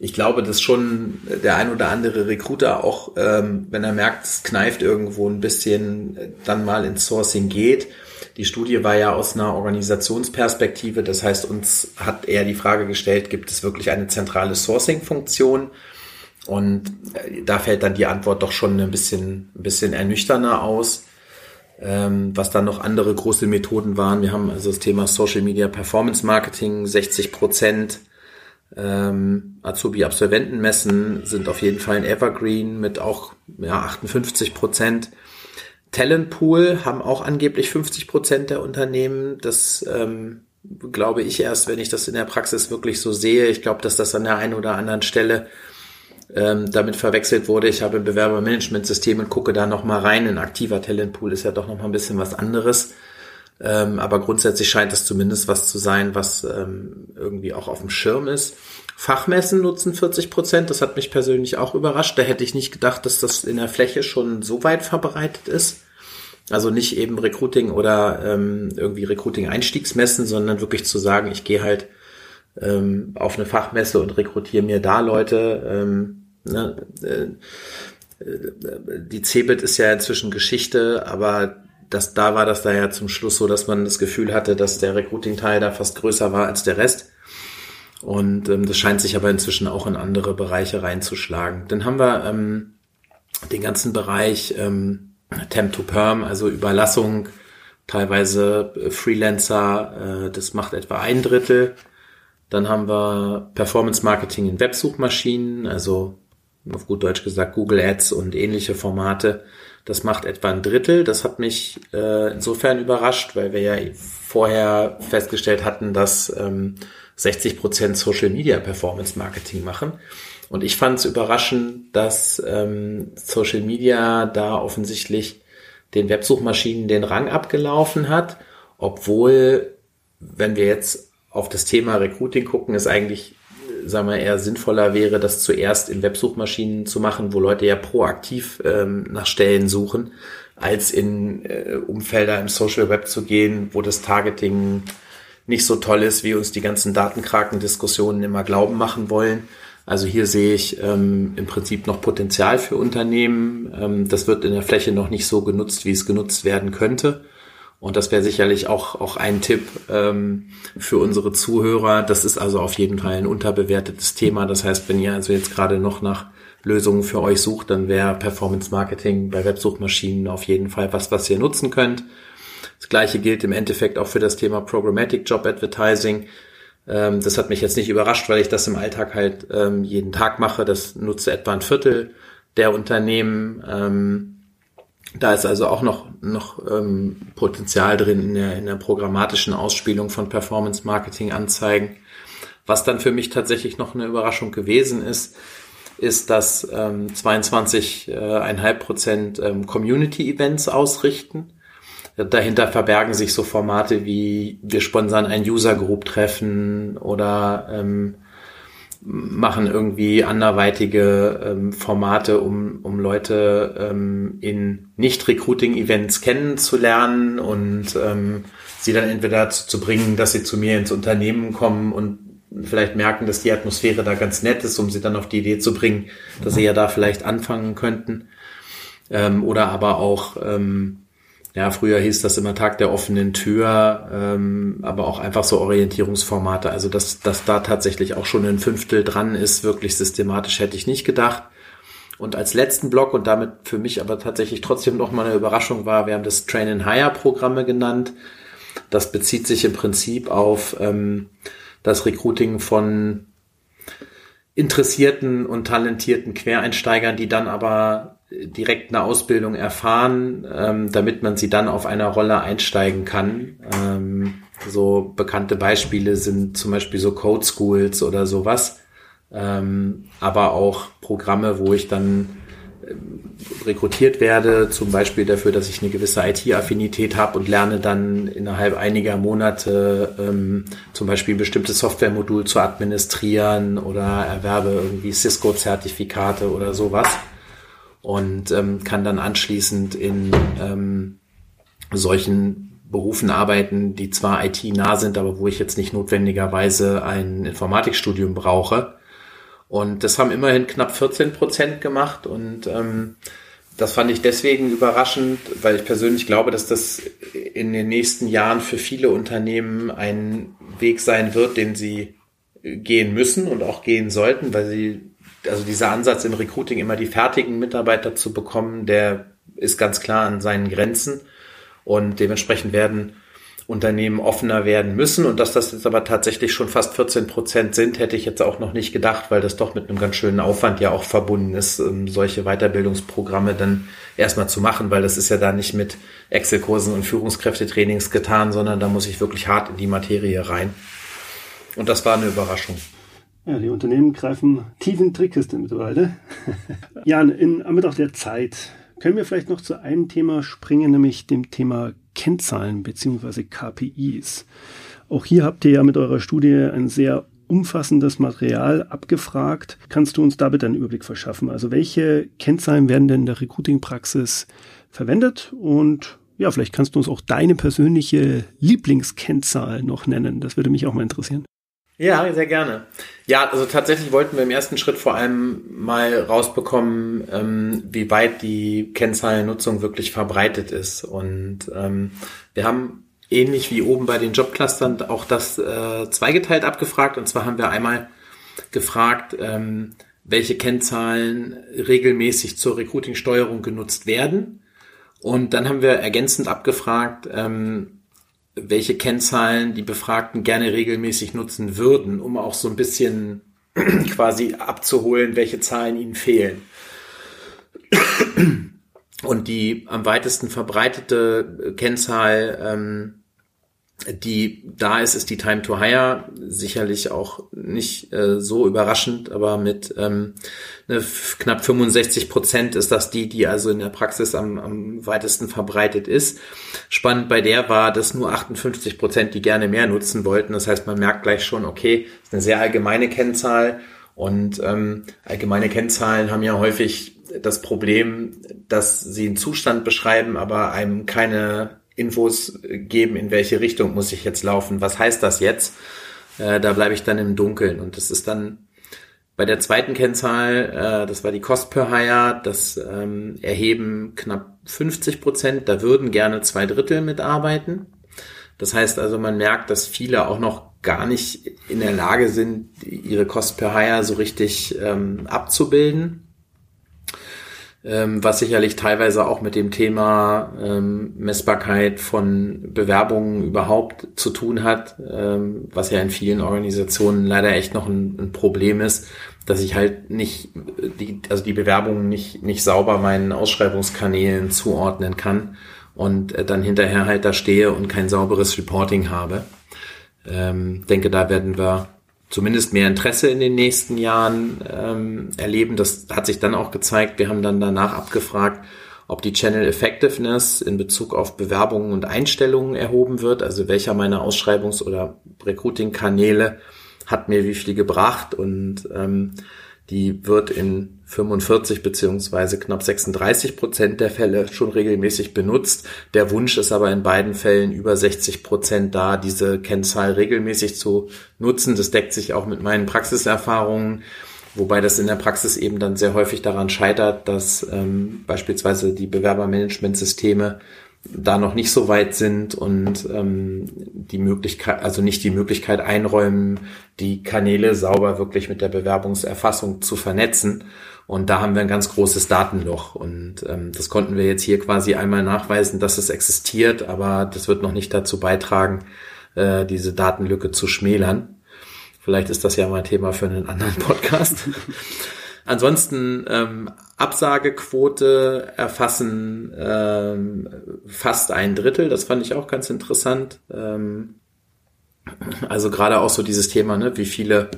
ich glaube, dass schon der ein oder andere Recruiter auch, ähm, wenn er merkt, es kneift irgendwo ein bisschen, dann mal ins Sourcing geht. Die Studie war ja aus einer Organisationsperspektive. Das heißt, uns hat eher die Frage gestellt, gibt es wirklich eine zentrale Sourcing-Funktion? Und da fällt dann die Antwort doch schon ein bisschen, ein bisschen ernüchternder aus. Ähm, was dann noch andere große Methoden waren. Wir haben also das Thema Social Media Performance Marketing, sechzig Prozent. Ähm, Azubi-Absolventenmessen sind auf jeden Fall ein Evergreen mit auch ja, achtundfünfzig Prozent. Talentpool haben auch angeblich fünfzig Prozent der Unternehmen. Das ähm, glaube ich erst, wenn ich das in der Praxis wirklich so sehe. Ich glaube, dass das an der einen oder anderen Stelle ähm, damit verwechselt wurde. Ich habe ein Bewerbermanagementsystem und gucke da nochmal rein. Ein aktiver Talentpool ist ja doch nochmal ein bisschen was anderes. Ähm, aber grundsätzlich scheint es zumindest was zu sein, was ähm, irgendwie auch auf dem Schirm ist. Fachmessen nutzen vierzig Prozent, das hat mich persönlich auch überrascht. Da hätte ich nicht gedacht, dass das in der Fläche schon so weit verbreitet ist. Also nicht eben Recruiting oder ähm, irgendwie Recruiting-Einstiegsmessen, sondern wirklich zu sagen, ich gehe halt ähm, auf eine Fachmesse und rekrutiere mir da Leute. Ähm, ne, äh, die CeBIT ist ja inzwischen Geschichte, aber Das, da war das da ja zum Schluss so, dass man das Gefühl hatte, dass der Recruiting-Teil da fast größer war als der Rest. Und ähm, das scheint sich aber inzwischen auch in andere Bereiche reinzuschlagen. Dann haben wir ähm, den ganzen Bereich ähm, Temp to Perm, also Überlassung, teilweise Freelancer, äh, das macht etwa ein Drittel. Dann haben wir Performance Marketing in Websuchmaschinen, also auf gut Deutsch gesagt Google Ads und ähnliche Formate. Das macht etwa ein Drittel. Das hat mich äh, insofern überrascht, weil wir ja vorher festgestellt hatten, dass ähm, sechzig Prozent Social Media Performance Marketing machen. Und ich fand es überraschend, dass ähm, Social Media da offensichtlich den Websuchmaschinen den Rang abgelaufen hat, obwohl, wenn wir jetzt auf das Thema Recruiting gucken, es eigentlich, sagen wir, eher sinnvoller wäre, das zuerst in Websuchmaschinen zu machen, wo Leute ja proaktiv ähm, nach Stellen suchen, als in äh, Umfelder im Social Web zu gehen, wo das Targeting nicht so toll ist, wie uns die ganzen Datenkraken-Diskussionen immer glauben machen wollen. Also hier sehe ich ähm, im Prinzip noch Potenzial für Unternehmen. Ähm, das wird in der Fläche noch nicht so genutzt, wie es genutzt werden könnte. Und das wäre sicherlich auch auch ein Tipp ähm, für unsere Zuhörer. Das ist also auf jeden Fall ein unterbewertetes Thema. Das heißt, wenn ihr also jetzt gerade noch nach Lösungen für euch sucht, dann wäre Performance Marketing bei Websuchmaschinen auf jeden Fall was, was ihr nutzen könnt. Das Gleiche gilt im Endeffekt auch für das Thema Programmatic Job Advertising. Das hat mich jetzt nicht überrascht, weil ich das im Alltag halt ähm, jeden Tag mache. Das nutze etwa ein Viertel der Unternehmen. Ähm, da ist also auch noch noch ähm, Potenzial drin in der, in der programmatischen Ausspielung von Performance-Marketing-Anzeigen. Was dann für mich tatsächlich noch eine Überraschung gewesen ist, ist, dass ähm, zweiundzwanzig Komma fünf Prozent ähm, Community-Events ausrichten. Dahinter verbergen sich so Formate wie wir sponsern ein User-Group-Treffen oder ähm, machen irgendwie anderweitige ähm, Formate, um um Leute ähm, in Nicht-Recruiting-Events kennenzulernen und ähm, sie dann entweder dazu zu bringen, dass sie zu mir ins Unternehmen kommen und vielleicht merken, dass die Atmosphäre da ganz nett ist, um sie dann auf die Idee zu bringen, dass sie ja da vielleicht anfangen könnten. Ähm, oder aber auch... Ähm, Ja, früher hieß das immer Tag der offenen Tür, ähm, aber auch einfach so Orientierungsformate. Also dass, dass da tatsächlich auch schon ein Fünftel dran ist, wirklich systematisch hätte ich nicht gedacht. Und als letzten Block, und damit für mich aber tatsächlich trotzdem nochmal eine Überraschung war, wir haben das Train-and-Hire-Programme genannt. Das bezieht sich im Prinzip auf ähm, das Recruiting von interessierten und talentierten Quereinsteigern, die dann aber direkt eine Ausbildung erfahren, ähm, damit man sie dann auf einer Rolle einsteigen kann. Ähm, so bekannte Beispiele sind zum Beispiel so Code Schools oder sowas, ähm, aber auch Programme, wo ich dann äh, rekrutiert werde, zum Beispiel dafür, dass ich eine gewisse I T-Affinität habe und lerne dann innerhalb einiger Monate ähm, zum Beispiel ein bestimmtes Softwaremodul zu administrieren oder erwerbe irgendwie Cisco-Zertifikate oder sowas. Und ähm, kann dann anschließend in ähm, solchen Berufen arbeiten, die zwar I T-nah sind, aber wo ich jetzt nicht notwendigerweise ein Informatikstudium brauche. Und das haben immerhin knapp vierzehn Prozent gemacht. Und ähm, das fand ich deswegen überraschend, weil ich persönlich glaube, dass das in den nächsten Jahren für viele Unternehmen ein Weg sein wird, den sie gehen müssen und auch gehen sollten, weil sie also dieser Ansatz im Recruiting, immer die fertigen Mitarbeiter zu bekommen, der ist ganz klar an seinen Grenzen und dementsprechend werden Unternehmen offener werden müssen. Und dass das jetzt aber tatsächlich schon fast vierzehn Prozent sind, hätte ich jetzt auch noch nicht gedacht, weil das doch mit einem ganz schönen Aufwand ja auch verbunden ist, solche Weiterbildungsprogramme dann erstmal zu machen, weil das ist ja da nicht mit Excel-Kursen und Führungskräftetrainings getan, sondern da muss ich wirklich hart in die Materie rein. Und das war eine Überraschung. Ja, die Unternehmen greifen tiefen Trickkiste mittlerweile. Jan, in Anbetracht der Zeit können wir vielleicht noch zu einem Thema springen, nämlich dem Thema Kennzahlen bzw. K P Is. Auch hier habt ihr ja mit eurer Studie ein sehr umfassendes Material abgefragt. Kannst du uns da bitte einen Überblick verschaffen? Also welche Kennzahlen werden denn in der Recruiting-Praxis verwendet? Und ja, vielleicht kannst du uns auch deine persönliche Lieblingskennzahl noch nennen. Das würde mich auch mal interessieren. Ja, sehr gerne. Ja, also tatsächlich wollten wir im ersten Schritt vor allem mal rausbekommen, ähm, wie weit die Kennzahlennutzung wirklich verbreitet ist. Und ähm, wir haben ähnlich wie oben bei den Jobclustern auch das äh, zweigeteilt abgefragt. Und zwar haben wir einmal gefragt, ähm, welche Kennzahlen regelmäßig zur Recruiting-Steuerung genutzt werden. Und dann haben wir ergänzend abgefragt, ähm, welche Kennzahlen die Befragten gerne regelmäßig nutzen würden, um auch so ein bisschen quasi abzuholen, welche Zahlen ihnen fehlen. Und die am weitesten verbreitete Kennzahl, ähm, die da ist, ist die Time to Hire. Sicherlich auch nicht äh, so überraschend, aber mit ähm, ne, knapp fünfundsechzig Prozent ist das die, die also in der Praxis am, am weitesten verbreitet ist. Spannend bei der war, dass nur achtundfünfzig Prozent die gerne mehr nutzen wollten. Das heißt, man merkt gleich schon, okay, ist eine sehr allgemeine Kennzahl. Und ähm, allgemeine Kennzahlen haben ja häufig das Problem, dass sie einen Zustand beschreiben, aber einem keine Infos geben, in welche Richtung muss ich jetzt laufen, was heißt das jetzt? Äh, da bleibe ich dann im Dunkeln. Und das ist dann bei der zweiten Kennzahl, äh, das war die Cost per Hire, das ähm, erheben knapp fünfzig Prozent, da würden gerne zwei Drittel mitarbeiten. Das heißt also, man merkt, dass viele auch noch gar nicht in der Lage sind, ihre Cost per Hire so richtig ähm, abzubilden. Was sicherlich teilweise auch mit dem Thema ähm, Messbarkeit von Bewerbungen überhaupt zu tun hat, ähm, was ja in vielen Organisationen leider echt noch ein, ein Problem ist, dass ich halt nicht, die, also die Bewerbungen nicht, nicht sauber meinen Ausschreibungskanälen zuordnen kann und äh, dann hinterher halt da stehe und kein sauberes Reporting habe. Ähm, denke, da werden wir zumindest mehr Interesse in den nächsten Jahren ähm, erleben. Das hat sich dann auch gezeigt. Wir haben dann danach abgefragt, ob die Channel Effectiveness in Bezug auf Bewerbungen und Einstellungen erhoben wird. Also welcher meiner Ausschreibungs- oder Recruiting-Kanäle hat mir wie viel gebracht. Und ähm, die wird in fünfundvierzig beziehungsweise knapp sechsunddreißig Prozent der Fälle schon regelmäßig benutzt. Der Wunsch ist aber in beiden Fällen über sechzig Prozent da, diese Kennzahl regelmäßig zu nutzen. Das deckt sich auch mit meinen Praxiserfahrungen, wobei das in der Praxis eben dann sehr häufig daran scheitert, dass ähm, beispielsweise die Bewerbermanagementsysteme da noch nicht so weit sind und ähm, die Möglichkeit, also nicht die Möglichkeit einräumen, die Kanäle sauber wirklich mit der Bewerbungserfassung zu vernetzen. Und da haben wir ein ganz großes Datenloch. Und ähm, das konnten wir jetzt hier quasi einmal nachweisen, dass es existiert, aber das wird noch nicht dazu beitragen, äh, diese Datenlücke zu schmälern. Vielleicht ist das ja mal Thema für einen anderen Podcast. Ansonsten ähm, Absagequote erfassen ähm, fast ein Drittel. Das fand ich auch ganz interessant. Ähm, also gerade auch so dieses Thema, ne, wie viele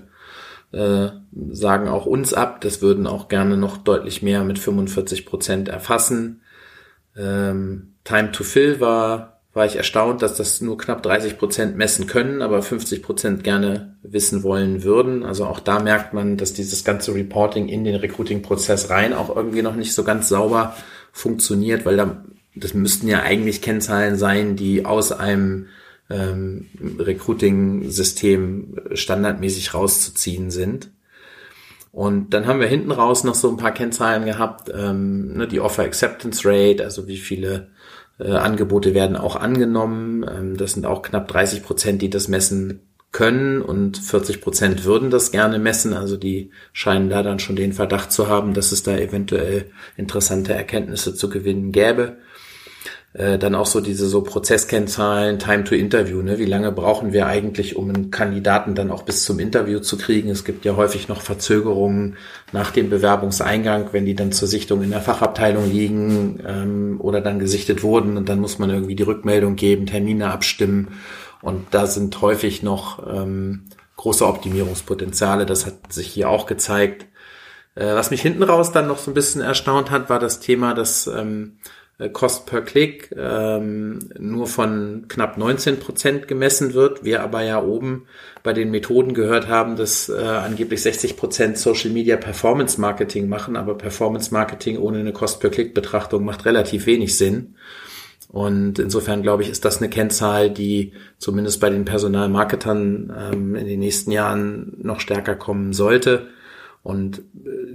äh, sagen auch uns ab. Das würden auch gerne noch deutlich mehr mit fünfundvierzig Prozent erfassen. Ähm, Time to Fill war, war ich erstaunt, dass das nur knapp dreißig Prozent messen können, aber fünfzig Prozent gerne wissen wollen würden. Also auch da merkt man, dass dieses ganze Reporting in den Recruiting-Prozess rein auch irgendwie noch nicht so ganz sauber funktioniert, weil da, das müssten ja eigentlich Kennzahlen sein, die aus einem ähm, Recruiting-System standardmäßig rauszuziehen sind. Und dann haben wir hinten raus noch so ein paar Kennzahlen gehabt, ähm, ne, die Offer-Acceptance-Rate, also wie viele Äh, Angebote werden auch angenommen. Ähm, das sind auch knapp dreißig Prozent, die das messen können und vierzig Prozent würden das gerne messen. Also die scheinen da dann schon den Verdacht zu haben, dass es da eventuell interessante Erkenntnisse zu gewinnen gäbe. Äh, dann auch so diese so Prozesskennzahlen, Time to Interview. Ne? Wie lange brauchen wir eigentlich, um einen Kandidaten dann auch bis zum Interview zu kriegen? Es gibt ja häufig noch Verzögerungen nach dem Bewerbungseingang, wenn die dann zur Sichtung in der Fachabteilung liegen ähm, oder dann gesichtet wurden und dann muss man irgendwie die Rückmeldung geben, Termine abstimmen und da sind häufig noch ähm, große Optimierungspotenziale. Das hat sich hier auch gezeigt. Äh, was mich hinten raus dann noch so ein bisschen erstaunt hat, war das Thema, dass ähm, Cost per Klick ähm, nur von knapp neunzehn Prozent gemessen wird. Wir aber ja oben bei den Methoden gehört haben, dass äh, angeblich sechzig Prozent Social Media Performance Marketing machen, aber Performance Marketing ohne eine Cost per Klick Betrachtung macht relativ wenig Sinn. Und insofern, glaube ich, ist das eine Kennzahl, die zumindest bei den Personalmarketern ähm, in den nächsten Jahren noch stärker kommen sollte. Und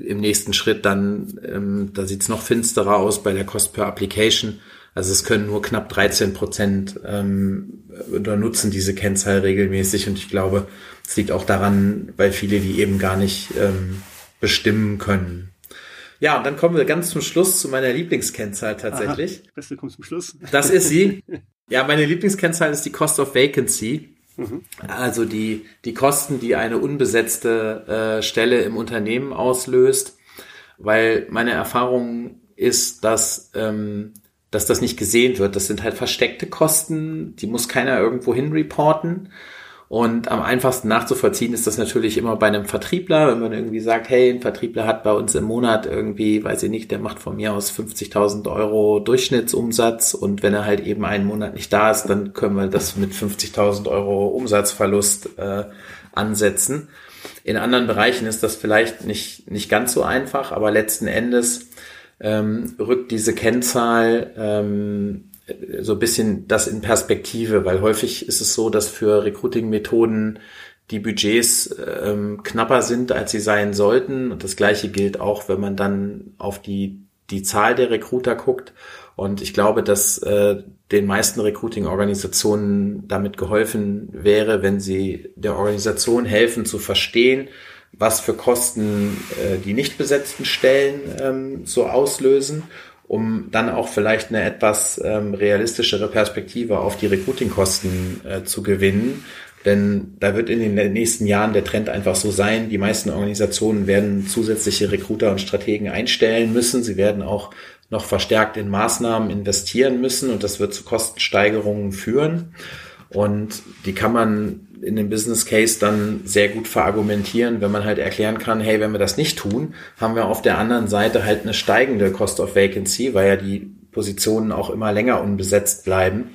im nächsten Schritt dann, ähm, da sieht's noch finsterer aus bei der Cost per Application. Also es können nur knapp dreizehn Prozent ähm, oder nutzen diese Kennzahl regelmäßig. Und ich glaube, es liegt auch daran, weil viele die eben gar nicht ähm, bestimmen können. Ja, und dann kommen wir ganz zum Schluss zu meiner Lieblingskennzahl tatsächlich. Aha, beste kommt zum Schluss. Das ist sie. Ja, meine Lieblingskennzahl ist die Cost of Vacancy. Mhm. Also die, die Kosten, die eine unbesetzte äh, Stelle im Unternehmen auslöst. Weil meine Erfahrung ist, dass, ähm, dass das nicht gesehen wird. Das sind halt versteckte Kosten, die muss keiner irgendwo hin reporten. Und am einfachsten nachzuvollziehen ist das natürlich immer bei einem Vertriebler, wenn man irgendwie sagt, hey, ein Vertriebler hat bei uns im Monat irgendwie, weiß ich nicht, der macht von mir aus fünfzigtausend Euro Durchschnittsumsatz und wenn er halt eben einen Monat nicht da ist, dann können wir das mit fünfzigtausend Euro Umsatzverlust äh, ansetzen. In anderen Bereichen ist das vielleicht nicht, nicht ganz so einfach, aber letzten Endes ähm, rückt diese Kennzahl ähm, so ein bisschen das in Perspektive, weil häufig ist es so, dass für Recruiting-Methoden die Budgets ähm, knapper sind, als sie sein sollten. Und das Gleiche gilt auch, wenn man dann auf die die Zahl der Recruiter guckt. Und ich glaube, dass äh, den meisten Recruiting-Organisationen damit geholfen wäre, wenn sie der Organisation helfen zu verstehen, was für Kosten äh, die nicht besetzten Stellen ähm, so auslösen, um dann auch vielleicht eine etwas ähm, realistischere Perspektive auf die Recruiting-Kosten äh, zu gewinnen. Denn da wird in den nächsten Jahren der Trend einfach so sein, die meisten Organisationen werden zusätzliche Recruiter und Strategen einstellen müssen. Sie werden auch noch verstärkt in Maßnahmen investieren müssen und das wird zu Kostensteigerungen führen. Und die kann man in dem Business Case dann sehr gut verargumentieren, wenn man halt erklären kann, hey, wenn wir das nicht tun, haben wir auf der anderen Seite halt eine steigende Cost of Vacancy, weil ja die Positionen auch immer länger unbesetzt bleiben.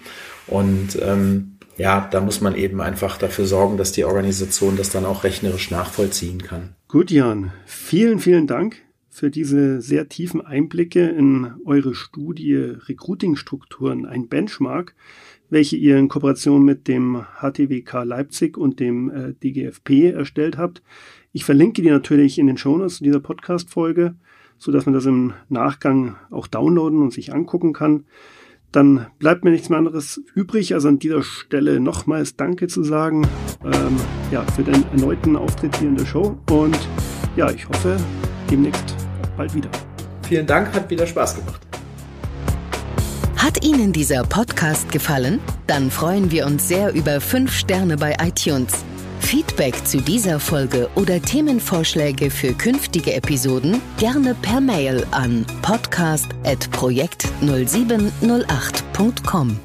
Und ähm, ja, da muss man eben einfach dafür sorgen, dass die Organisation das dann auch rechnerisch nachvollziehen kann. Gut, Jan. Vielen, vielen Dank für diese sehr tiefen Einblicke in eure Studie Recruiting-Strukturen, ein Benchmark, welche ihr in Kooperation mit dem H T W K Leipzig und dem äh, D G F P erstellt habt. Ich verlinke die natürlich in den Shownotes zu dieser Podcast-Folge, sodass man das im Nachgang auch downloaden und sich angucken kann. Dann bleibt mir nichts mehr anderes übrig, als an dieser Stelle nochmals Danke zu sagen ähm, ja, für den erneuten Auftritt hier in der Show. Und ja, ich hoffe demnächst bald wieder. Vielen Dank, hat wieder Spaß gemacht. Hat Ihnen dieser Podcast gefallen? Dann freuen wir uns sehr über fünf Sterne bei iTunes. Feedback zu dieser Folge oder Themenvorschläge für künftige Episoden gerne per Mail an podcast at projekt null sieben null acht punkt com.